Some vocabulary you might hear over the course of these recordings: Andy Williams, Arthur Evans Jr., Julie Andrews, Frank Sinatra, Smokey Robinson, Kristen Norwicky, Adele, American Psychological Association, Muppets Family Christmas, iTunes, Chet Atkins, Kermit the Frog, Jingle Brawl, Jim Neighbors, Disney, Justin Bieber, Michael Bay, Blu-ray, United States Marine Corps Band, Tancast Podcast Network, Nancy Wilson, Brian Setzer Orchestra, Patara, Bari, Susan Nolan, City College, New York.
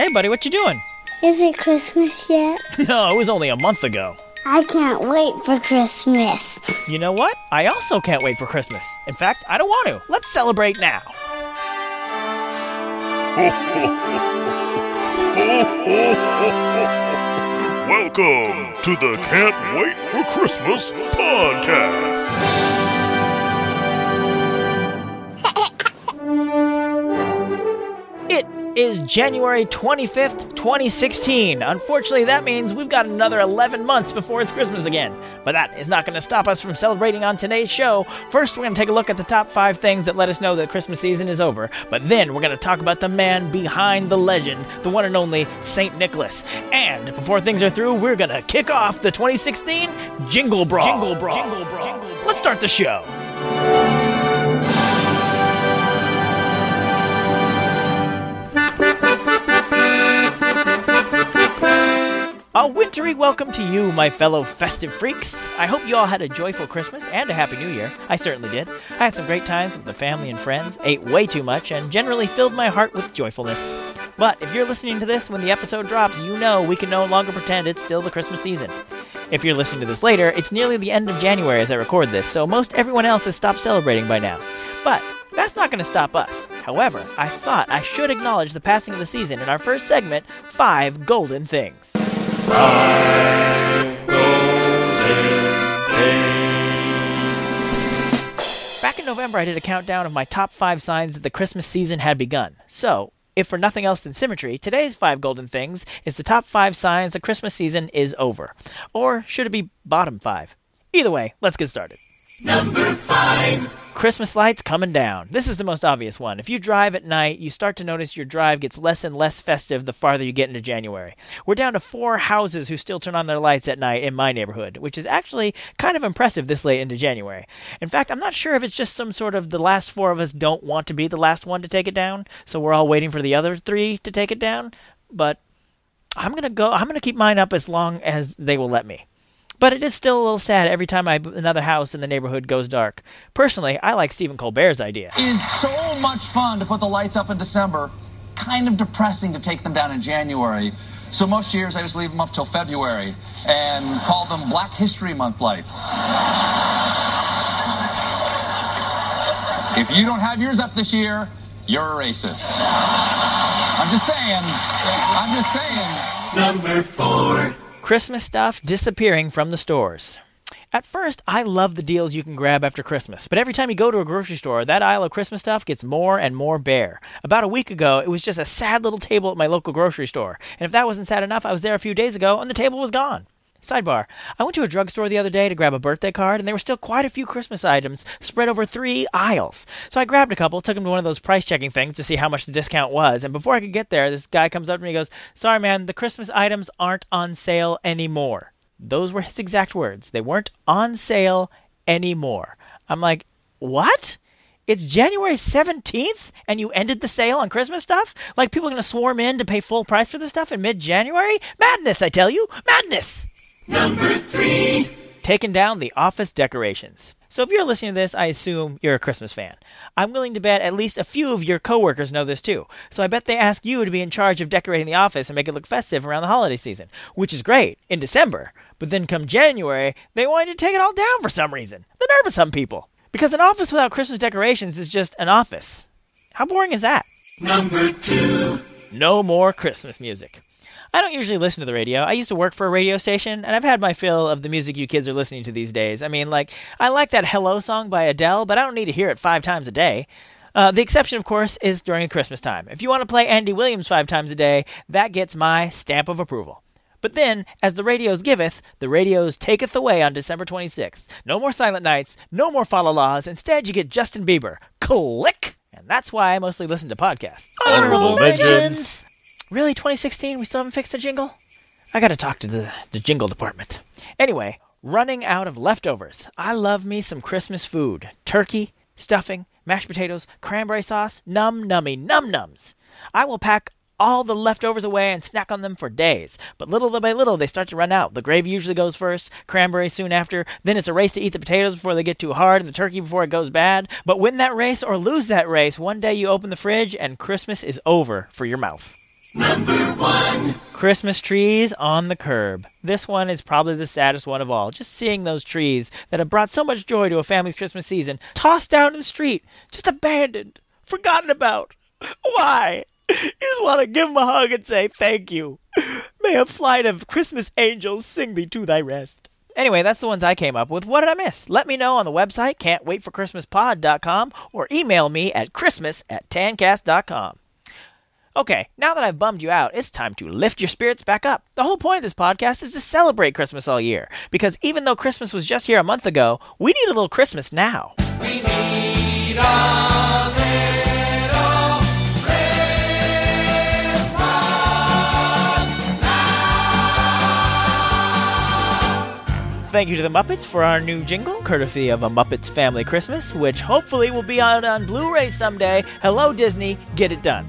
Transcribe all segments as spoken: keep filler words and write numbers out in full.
Hey, buddy, what you doing? Is it Christmas yet? No, it was only a month ago. I can't wait for Christmas. You know what? I also can't wait for Christmas. In fact, I don't want to. Let's celebrate now. Welcome to the Can't Wait for Christmas podcast. It is January twenty-fifth, twenty sixteen. Unfortunately, that means we've got another eleven months before it's Christmas again. But that is not going to stop us from celebrating on today's show. First, we're going to take a look at the top five things that let us know that Christmas season is over. But then we're going to talk about the man behind the legend, the one and only Saint Nicholas. And before things are through, we're going to kick off the twenty sixteen Jingle Brawl. Jingle Brawl. Jingle Brawl. Let's start the show. A wintry welcome to you, my fellow festive freaks. I hope you all had a joyful Christmas and a Happy New Year. I certainly did. I had some great times with the family and friends, ate way too much, and generally filled my heart with joyfulness. But if you're listening to this when the episode drops, you know we can no longer pretend it's still the Christmas season. If you're listening to this later, it's nearly the end of January as I record this, so most everyone else has stopped celebrating by now. But that's not going to stop us. However, I thought I should acknowledge the passing of the season in our first segment, Five Golden Things. Five Golden Things. Back in November, I did a countdown of my top five signs that the Christmas season had begun. So, if for nothing else than symmetry, today's Five Golden Things is the top five signs the Christmas season is over. Or should it be bottom five? Either way, let's get started. Number five. Christmas lights coming down. This is the most obvious one. If you drive at night, you start to notice your drive gets less and less festive the farther you get into January. We're down to four houses who still turn on their lights at night in my neighborhood, which is actually kind of impressive this late into January. In fact, I'm not sure if it's just some sort of the last four of us don't want to be the last one to take it down, so we're all waiting for the other three to take it down, but I'm going to go, I'm going to keep mine up as long as they will let me. But it is still a little sad every time I, another house in the neighborhood goes dark. Personally, I like Stephen Colbert's idea. It is so much fun to put the lights up in December. Kind of depressing to take them down in January. So most years I just leave them up till February and call them Black History Month lights. If you don't have yours up this year, you're a racist. I'm just saying. I'm just saying. Number four. Christmas stuff disappearing from the stores. At first, I love the deals you can grab after Christmas, but every time you go to a grocery store, that aisle of Christmas stuff gets more and more bare. About a week ago, it was just a sad little table at my local grocery store, and if that wasn't sad enough, I was there a few days ago and the table was gone. Sidebar, I went to a drugstore the other day to grab a birthday card, and there were still quite a few Christmas items spread over three aisles. So I grabbed a couple, took them to one of those price-checking things to see how much the discount was, and before I could get there, this guy comes up to me and goes, "Sorry, man, the Christmas items aren't on sale anymore." Those were his exact words. They weren't on sale anymore. I'm like, what? It's January seventeenth, and you ended the sale on Christmas stuff? Like, people are going to swarm in to pay full price for this stuff in mid-January? Madness, I tell you! Madness! Number three. Taking down the office decorations. So if you're listening to this, I assume you're a Christmas fan. I'm willing to bet at least a few of your coworkers know this too. So I bet they ask you to be in charge of decorating the office and make it look festive around the holiday season, which is great in December. But then come January, they want you to take it all down for some reason. The nerve of some people. Because an office without Christmas decorations is just an office. How boring is that? Number two. No more Christmas music. I don't usually listen to the radio. I used to work for a radio station, and I've had my fill of the music you kids are listening to these days. I mean, like, I like that Hello song by Adele, but I don't need to hear it five times a day. Uh, the exception, of course, is during Christmas time. If you want to play Andy Williams five times a day, that gets my stamp of approval. But then, as the radios giveth, the radios taketh away on December twenty-sixth. No more silent nights, no more fa-la-las. Instead, you get Justin Bieber. Click! And that's why I mostly listen to podcasts. Honorable Mentions! Really, twenty sixteen, we still haven't fixed the jingle? I gotta talk to the, the jingle department. Anyway, running out of leftovers. I love me some Christmas food. Turkey, stuffing, mashed potatoes, cranberry sauce, num nummy num nums. I will pack all the leftovers away and snack on them for days. But little by little, they start to run out. The gravy usually goes first, cranberry soon after. Then it's a race to eat the potatoes before they get too hard and the turkey before it goes bad. But win that race or lose that race, one day you open the fridge and Christmas is over for your mouth. Number one. Christmas trees on the curb. This one is probably the saddest one of all. Just seeing those trees that have brought so much joy to a family's Christmas season tossed out in the street, just abandoned, forgotten about. Why? You just want to give them a hug and say thank you. May a flight of Christmas angels sing thee to thy rest. Anyway, that's the ones I came up with. What did I miss? Let me know on the website, can't wait for christmas pod dot com, or email me at christmas at tancast dot com. Okay, now that I've bummed you out, it's time to lift your spirits back up. The whole point of this podcast is to celebrate Christmas all year, because even though Christmas was just here a month ago, we need a little Christmas now. We need a little Christmas now. Thank you to the Muppets for our new jingle, courtesy of a Muppets Family Christmas, which hopefully will be out on Blu-ray someday. Hello, Disney, get it done.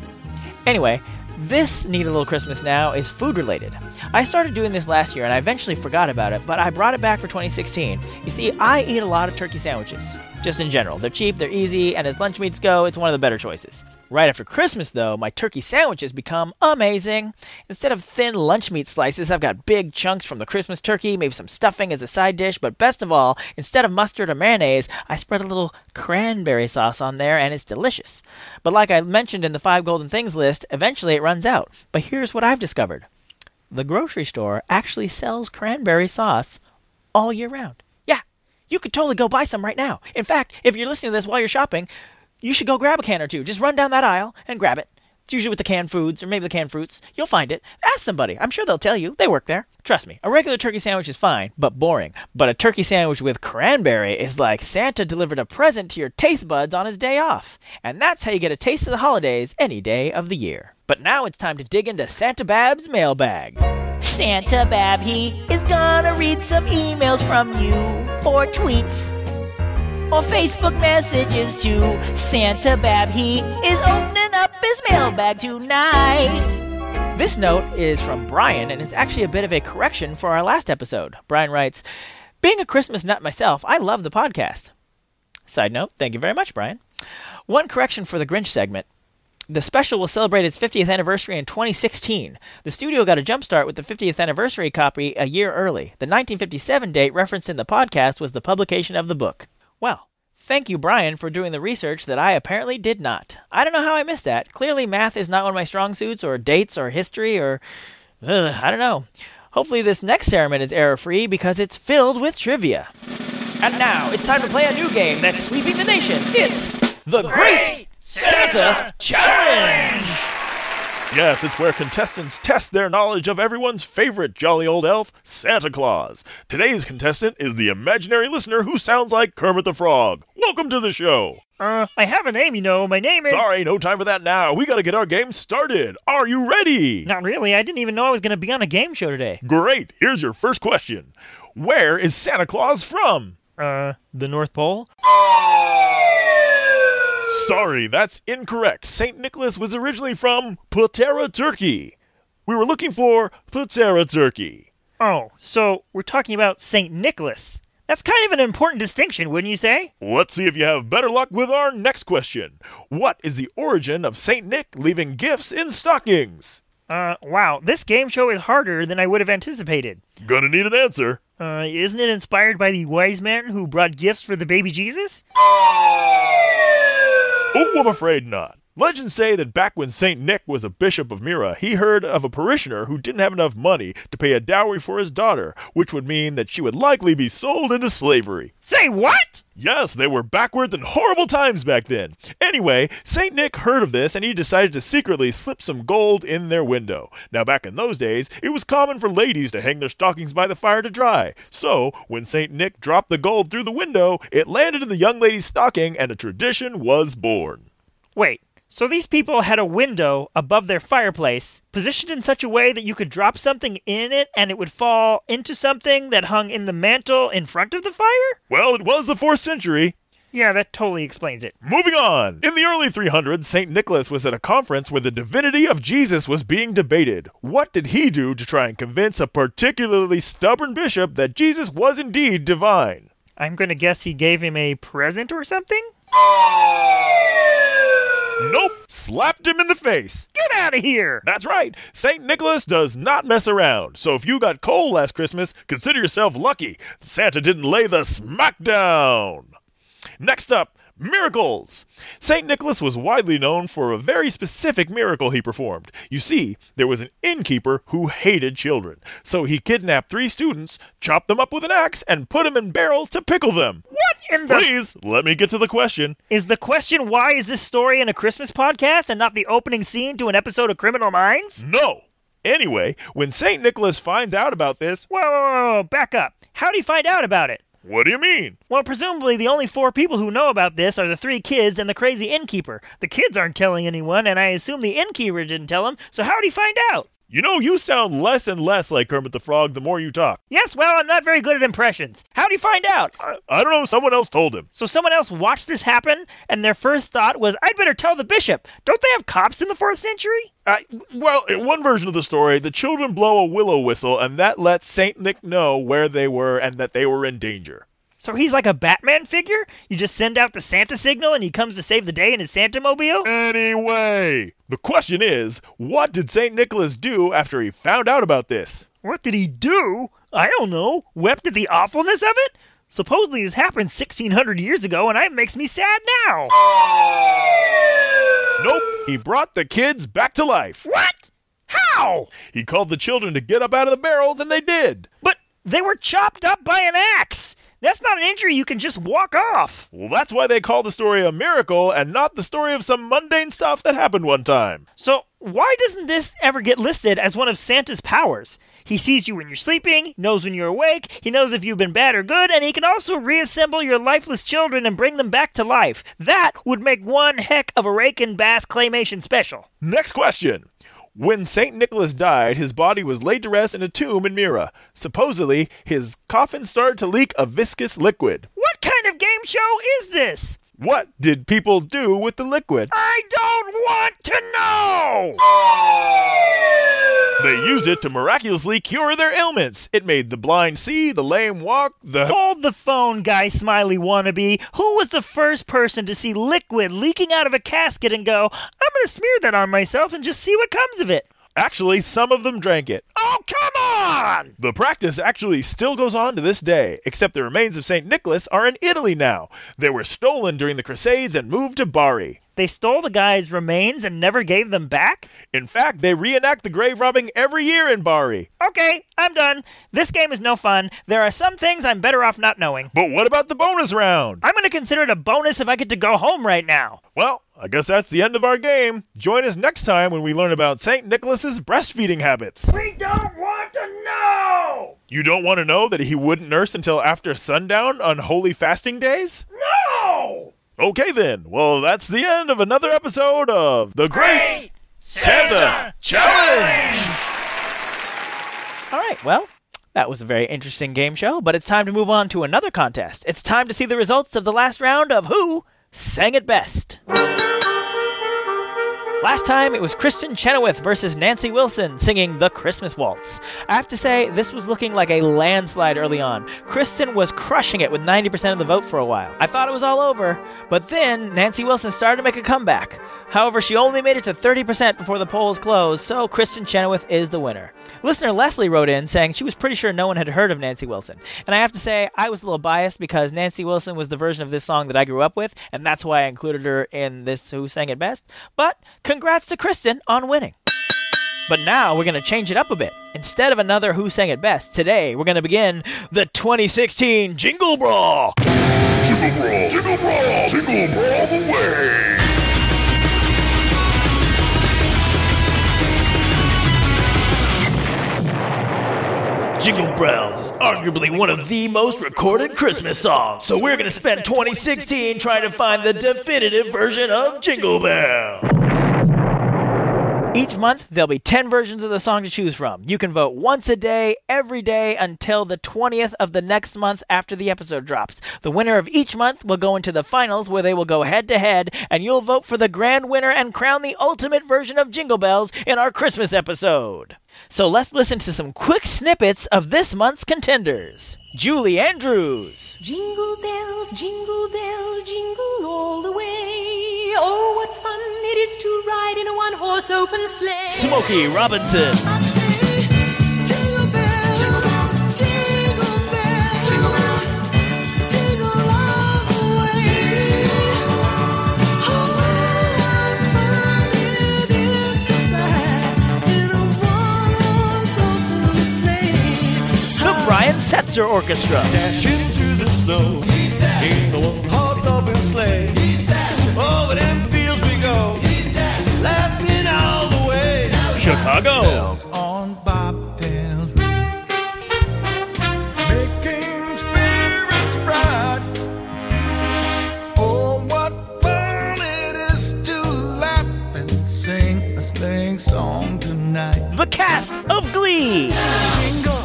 Anyway, this Need a Little Christmas Now is food-related. I started doing this last year, and I eventually forgot about it, but I brought it back for twenty sixteen. You see, I eat a lot of turkey sandwiches, just in general. They're cheap, they're easy, and as lunch meats go, it's one of the better choices. Right after Christmas, though, my turkey sandwiches become amazing. Instead of thin lunch meat slices, I've got big chunks from the Christmas turkey, maybe some stuffing as a side dish, but best of all, instead of mustard or mayonnaise, I spread a little cranberry sauce on there, and it's delicious. But like I mentioned in the five golden things list, eventually it runs out. But here's what I've discovered. The grocery store actually sells cranberry sauce all year round. Yeah, you could totally go buy some right now. In fact, if you're listening to this while you're shopping, you should go grab a can or two. Just run down that aisle and grab it. It's usually with the canned foods or maybe the canned fruits. You'll find it. Ask somebody. I'm sure they'll tell you. They work there. Trust me, a regular turkey sandwich is fine, but boring. But a turkey sandwich with cranberry is like Santa delivered a present to your taste buds on his day off. And that's how you get a taste of the holidays any day of the year. But now it's time to dig into Santa Bab's mailbag. Santa Bab, he is gonna read some emails from you, or tweets, or Facebook messages too. Santa Bab, he is opening up his mailbag tonight. This note is from Brian, and it's actually a bit of a correction for our last episode. Brian writes, "Being a Christmas nut myself, I love the podcast." Side note, thank you very much, Brian. One correction for the Grinch segment. The special will celebrate its fiftieth anniversary in twenty sixteen. The studio got a jump start with the fiftieth anniversary copy a year early. The nineteen fifty-seven date referenced in the podcast was the publication of the book. Well, thank you, Brian, for doing the research that I apparently did not. I don't know how I missed that. Clearly math is not one of my strong suits, or dates, or history, or... Ugh, I don't know. Hopefully this next segment is error-free because it's filled with trivia. And now it's time to play a new game that's sweeping the nation. It's the Great Santa Challenge! Yes, it's where contestants test their knowledge of everyone's favorite jolly old elf, Santa Claus. Today's contestant is the imaginary listener who sounds like Kermit the Frog. Welcome to the show! Uh, I have a name, you know. My name is... Sorry, no time for that now. We gotta get our game started. Are you ready? Not really. I didn't even know I was gonna be on a game show today. Great. Here's your first question. Where is Santa Claus from? Uh, the North Pole? Sorry, that's incorrect. Saint Nicholas was originally from Patara, Turkey. We were looking for Patara, Turkey. Oh, so we're talking about Saint Nicholas. That's kind of an important distinction, wouldn't you say? Let's see if you have better luck with our next question. What is the origin of Saint Nick leaving gifts in stockings? Uh, wow, this game show is harder than I would have anticipated. Gonna need an answer. Uh, isn't it inspired by the wise man who brought gifts for the baby Jesus? Oh, I'm afraid not. Legends say that back when Saint Nick was a bishop of Mira, he heard of a parishioner who didn't have enough money to pay a dowry for his daughter, which would mean that she would likely be sold into slavery. Say what? Yes, they were backwards and horrible times back then. Anyway, Saint Nick heard of this, and he decided to secretly slip some gold in their window. Now, back in those days, it was common for ladies to hang their stockings by the fire to dry. So, when Saint Nick dropped the gold through the window, it landed in the young lady's stocking, and a tradition was born. Wait. So these people had a window above their fireplace, positioned in such a way that you could drop something in it and it would fall into something that hung in the mantle in front of the fire? Well, it was the fourth century. Yeah, that totally explains it. Moving on! In the early three hundreds, Saint Nicholas was at a conference where the divinity of Jesus was being debated. What did he do to try and convince a particularly stubborn bishop that Jesus was indeed divine? I'm going to guess he gave him a present or something? Nope. slapped him in the face. Get out of here! That's right. Saint Nicholas does not mess around. So if you got coal last Christmas, consider yourself lucky. Santa didn't lay the smackdown. Next up, miracles. Saint Nicholas was widely known for a very specific miracle he performed. You see, there was an innkeeper who hated children. So he kidnapped three students, chopped them up with an axe, and put them in barrels to pickle them. What in the... Please, let me get to the question. Is the question, why is this story in a Christmas podcast and not the opening scene to an episode of Criminal Minds? No. Anyway, when Saint Nicholas finds out about this... Whoa, whoa, whoa, back up. How did he find out about it? What do you mean? Well, presumably the only four people who know about this are the three kids and the crazy innkeeper. The kids aren't telling anyone, and I assume the innkeeper didn't tell him, so how did he find out? You know, you sound less and less like Kermit the Frog the more you talk. Yes, well, I'm not very good at impressions. How did he find out? I, I don't know, someone else told him. So someone else watched this happen, and their first thought was, I'd better tell the bishop. Don't they have cops in the fourth century? Uh, well, in one version of the story, the children blow a willow whistle, and that lets Saint Nick know where they were and that they were in danger. So he's like a Batman figure? You just send out the Santa signal and he comes to save the day in his Santa-mobile? Anyway, the question is, what did Saint Nicholas do after he found out about this? What did he do? I don't know. Wept at the awfulness of it? Supposedly this happened sixteen hundred years ago and it makes me sad now. Nope, he brought the kids back to life. What? How? He called the children to get up out of the barrels and they did. But they were chopped up by an axe. That's not an injury you can just walk off. Well, that's why they call the story a miracle and not the story of some mundane stuff that happened one time. So why doesn't this ever get listed as one of Santa's powers? He sees you when you're sleeping, knows when you're awake, he knows if you've been bad or good, and he can also reassemble your lifeless children and bring them back to life. That would make one heck of a rake and bass claymation special. Next question. When Saint Nicholas died, his body was laid to rest in a tomb in Mira. Supposedly, his coffin started to leak a viscous liquid. What kind of game show is this? What did people do with the liquid? I don't want to know! They used it to miraculously cure their ailments. It made the blind see, the lame walk, the... Hold the phone, Guy Smiley wannabe. Who was the first person to see liquid leaking out of a casket and go, I'm going to smear that on myself and just see what comes of it? Actually, some of them drank it. Oh, come on! The practice actually still goes on to this day, except the remains of Saint Nicholas are in Italy now. They were stolen during the Crusades and moved to Bari. They stole the guy's remains and never gave them back? In fact, they reenact the grave robbing every year in Bari. Okay, I'm done. This game is no fun. There are some things I'm better off not knowing. But what about the bonus round? I'm going to consider it a bonus if I get to go home right now. Well... I guess that's the end of our game. Join us next time when we learn about Saint Nicholas's breastfeeding habits. We don't want to know! You don't want to know that he wouldn't nurse until after sundown on holy fasting days? No! Okay then, well that's the end of another episode of The Great, Great Santa, Santa Challenge! Challenge! Alright, well... That was a very interesting game show, but it's time to move on to another contest. It's time to see the results of the last round of Who Sang It Best. Last time, it was Kristin Chenoweth versus Nancy Wilson singing The Christmas Waltz. I have to say, this was looking like a landslide early on. Kristin was crushing it with ninety percent of the vote for a while. I thought it was all over, but then Nancy Wilson started to make a comeback. However, she only made it to thirty percent before the polls closed, so Kristin Chenoweth is the winner. Listener Leslie wrote in saying she was pretty sure no one had heard of Nancy Wilson. And I have to say, I was a little biased because Nancy Wilson was the version of this song that I grew up with, and that's why I included her in this Who Sang It Best. But... congrats to Kristin on winning. But now we're going to change it up a bit. Instead of another Who Sang It Best, today we're going to begin the twenty sixteen Jingle Brawl. Jingle Brawl. Jingle Brawl. Jingle Brawl the way. Jingle Bells is arguably one of the most recorded Christmas songs, so we're going to spend twenty sixteen trying to find the definitive version of Jingle Bells. Each month, there'll be ten versions of the song to choose from. You can vote once a day, every day, until the twentieth of the next month after the episode drops. The winner of each month will go into the finals where they will go head-to-head, and you'll vote for the grand winner and crown the ultimate version of Jingle Bells in our Christmas episode. So let's listen to some quick snippets of this month's contenders. Julie Andrews. Jingle bells, jingle bells, jingle all the way. Oh, what fun it is to ride. in a one-horse open sleigh. Smokey Robinson. I say, jingle bells, jingle bells, jingle all the way. Oh, what fun it is to ride in a one-horse open sleigh. The Brian Setzer Orchestra. Dashing through the snow in the one-horse open sleigh. Chicago. Bells on bobtails ring, making spirits bright. Oh, what fun it is to laugh and sing a sleighing song tonight. The cast of Glee. Jingle,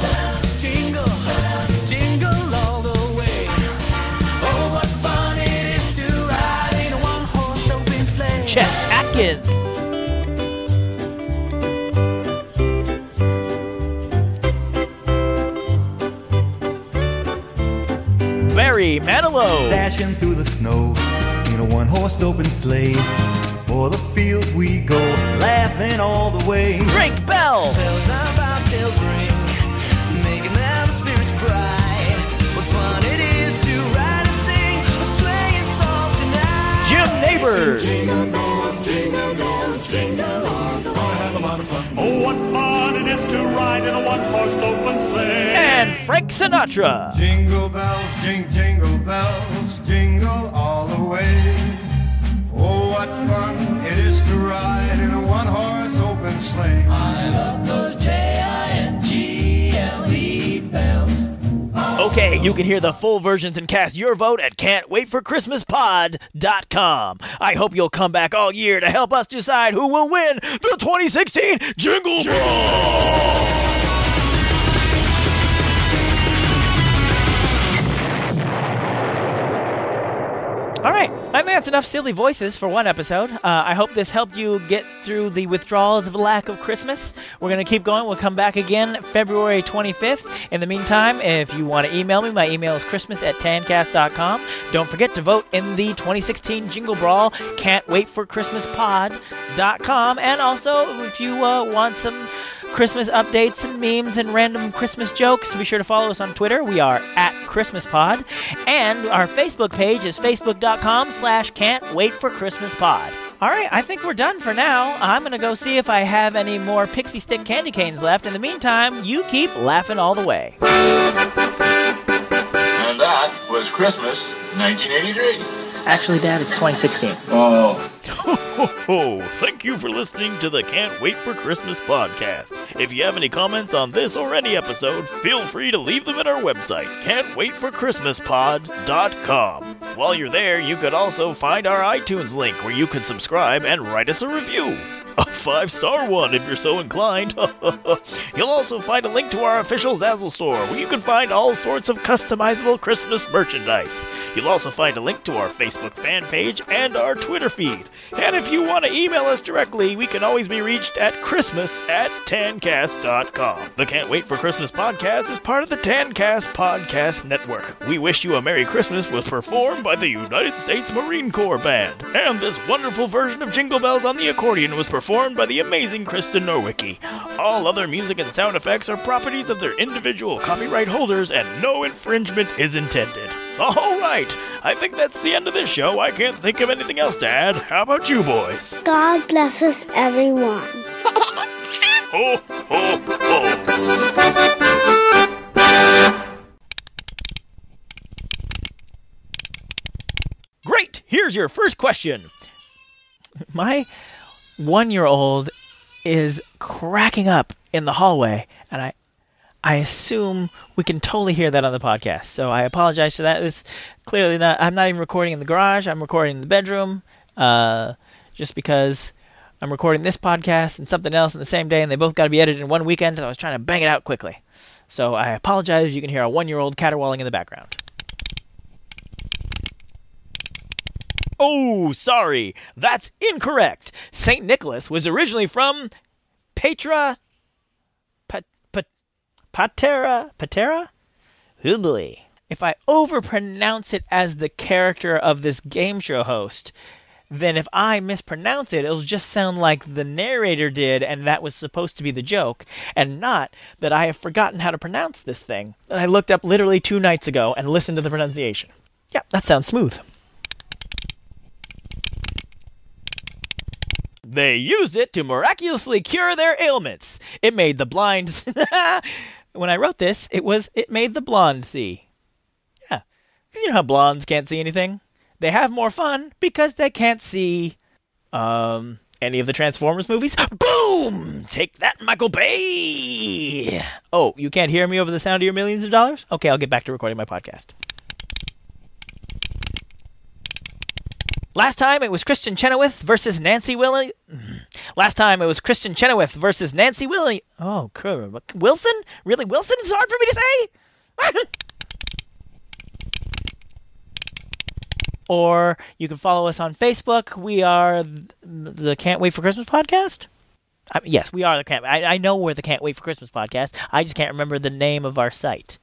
jingle, jingle all the way. Oh, what fun it is to ride in a one-horse open sleigh. Chet Atkins. Bari, Manilow. Dashing through the snow in a one-horse open sleigh. O'er the fields we go, laughing all the way. Drake Bell. Bells on bobtails ring, making them spirits bright. What fun it is to ride and sing a sleighing song tonight. Jim Neighbors. Jingle bells, jingle bells, jingle all the way. Gonna have a lot of fun. Oh, what fun it is to ride in a one-horse open sleigh. And Frank Sinatra. Jingle bells, jing, jingle bells, jingle all the way. Oh, what fun it is to ride in a one-horse open sleigh. I love those J I N G L E bells. Oh, okay, you can hear the full versions and cast your vote at can't wait for christmas pod dot com. I hope you'll come back all year to help us decide who will win the twenty sixteen Jingle Brawl. All right, I think that's enough silly voices for one episode. Uh, I hope this helped you get through the withdrawals of the lack of Christmas. We're going to keep going. We'll come back again February twenty-fifth. In the meantime, if you want to email me, my email is christmas at tancast dot com. Don't forget to vote in the twenty sixteen Jingle Brawl. Can't wait for christmas pod dot com. And also, if you uh, want some Christmas updates and memes and random Christmas jokes, be sure to follow us on Twitter. We are at ChristmasPod. And our Facebook page is facebook.com slash can't wait for ChristmasPod. All right, I think we're done for now. I'm going to go see if I have any more pixie stick candy canes left. In the meantime, you keep laughing all the way. And that was Christmas nineteen eighty-three. Actually, Dad, it's twenty sixteen. Oh. Ho, ho, ho. Thank you for listening to the Can't Wait for Christmas podcast. If you have any comments on this or any episode, feel free to leave them at our website, can't wait for christmas pod dot com. While you're there, you could also find our iTunes link where you can subscribe and write us a review. A five-star one if you're so inclined. You'll also find a link to our official Zazzle store where you can find all sorts of customizable Christmas merchandise. You'll also find a link to our Facebook fan page and our Twitter feed. And if you want to email us directly, we can always be reached at christmas at tancast dot com. The Can't Wait for Christmas podcast is part of the Tancast Podcast Network. We Wish You a Merry Christmas was performed by the United States Marine Corps Band. And this wonderful version of Jingle Bells on the accordion was performed by the amazing Kristen Norwicky. All other music and sound effects are properties of their individual copyright holders and no infringement is intended. All right, I think that's the end of this show. I can't think of anything else to add. How about you boys? God bless us, everyone. Oh, oh, oh. Great, here's your first question. My one-year-old is cracking up in the hallway, and I... I assume we can totally hear that on the podcast, so I apologize for that. This clearly not. I'm not even recording in the garage. I'm recording in the bedroom, uh, just because I'm recording this podcast and something else in the same day, and they both got to be edited in one weekend. So I was trying to bang it out quickly, so I apologize. You can hear a one-year-old caterwauling in the background. Oh, sorry, that's incorrect. Saint Nicholas was originally from Patara. Patara? Patara? Hoobly. If I overpronounce it as the character of this game show host, then if I mispronounce it, it'll just sound like the narrator did, and that was supposed to be the joke, and not that I have forgotten how to pronounce this thing that I looked up literally two nights ago and listened to the pronunciation. Yeah, that sounds smooth. They used it to miraculously cure their ailments. It made the blind... When I wrote this, it was, it made the blonde see. Yeah, because you know how blondes can't see anything? They have more fun because they can't see, um, any of the Transformers movies. Boom! Take that, Michael Bay! Oh, you can't hear me over the sound of your millions of dollars? Okay, I'll get back to recording my podcast. Last time it was Kristin Chenoweth versus Nancy Williams. Last time it was Kristin Chenoweth versus Nancy Williams. Oh, Wilson? Really, Wilson? It's hard for me to say. Or you can follow us on Facebook. We are the Can't Wait for Christmas podcast. I mean, yes, we are the Can't. I, I know we're the Can't Wait for Christmas podcast. I just can't remember the name of our site.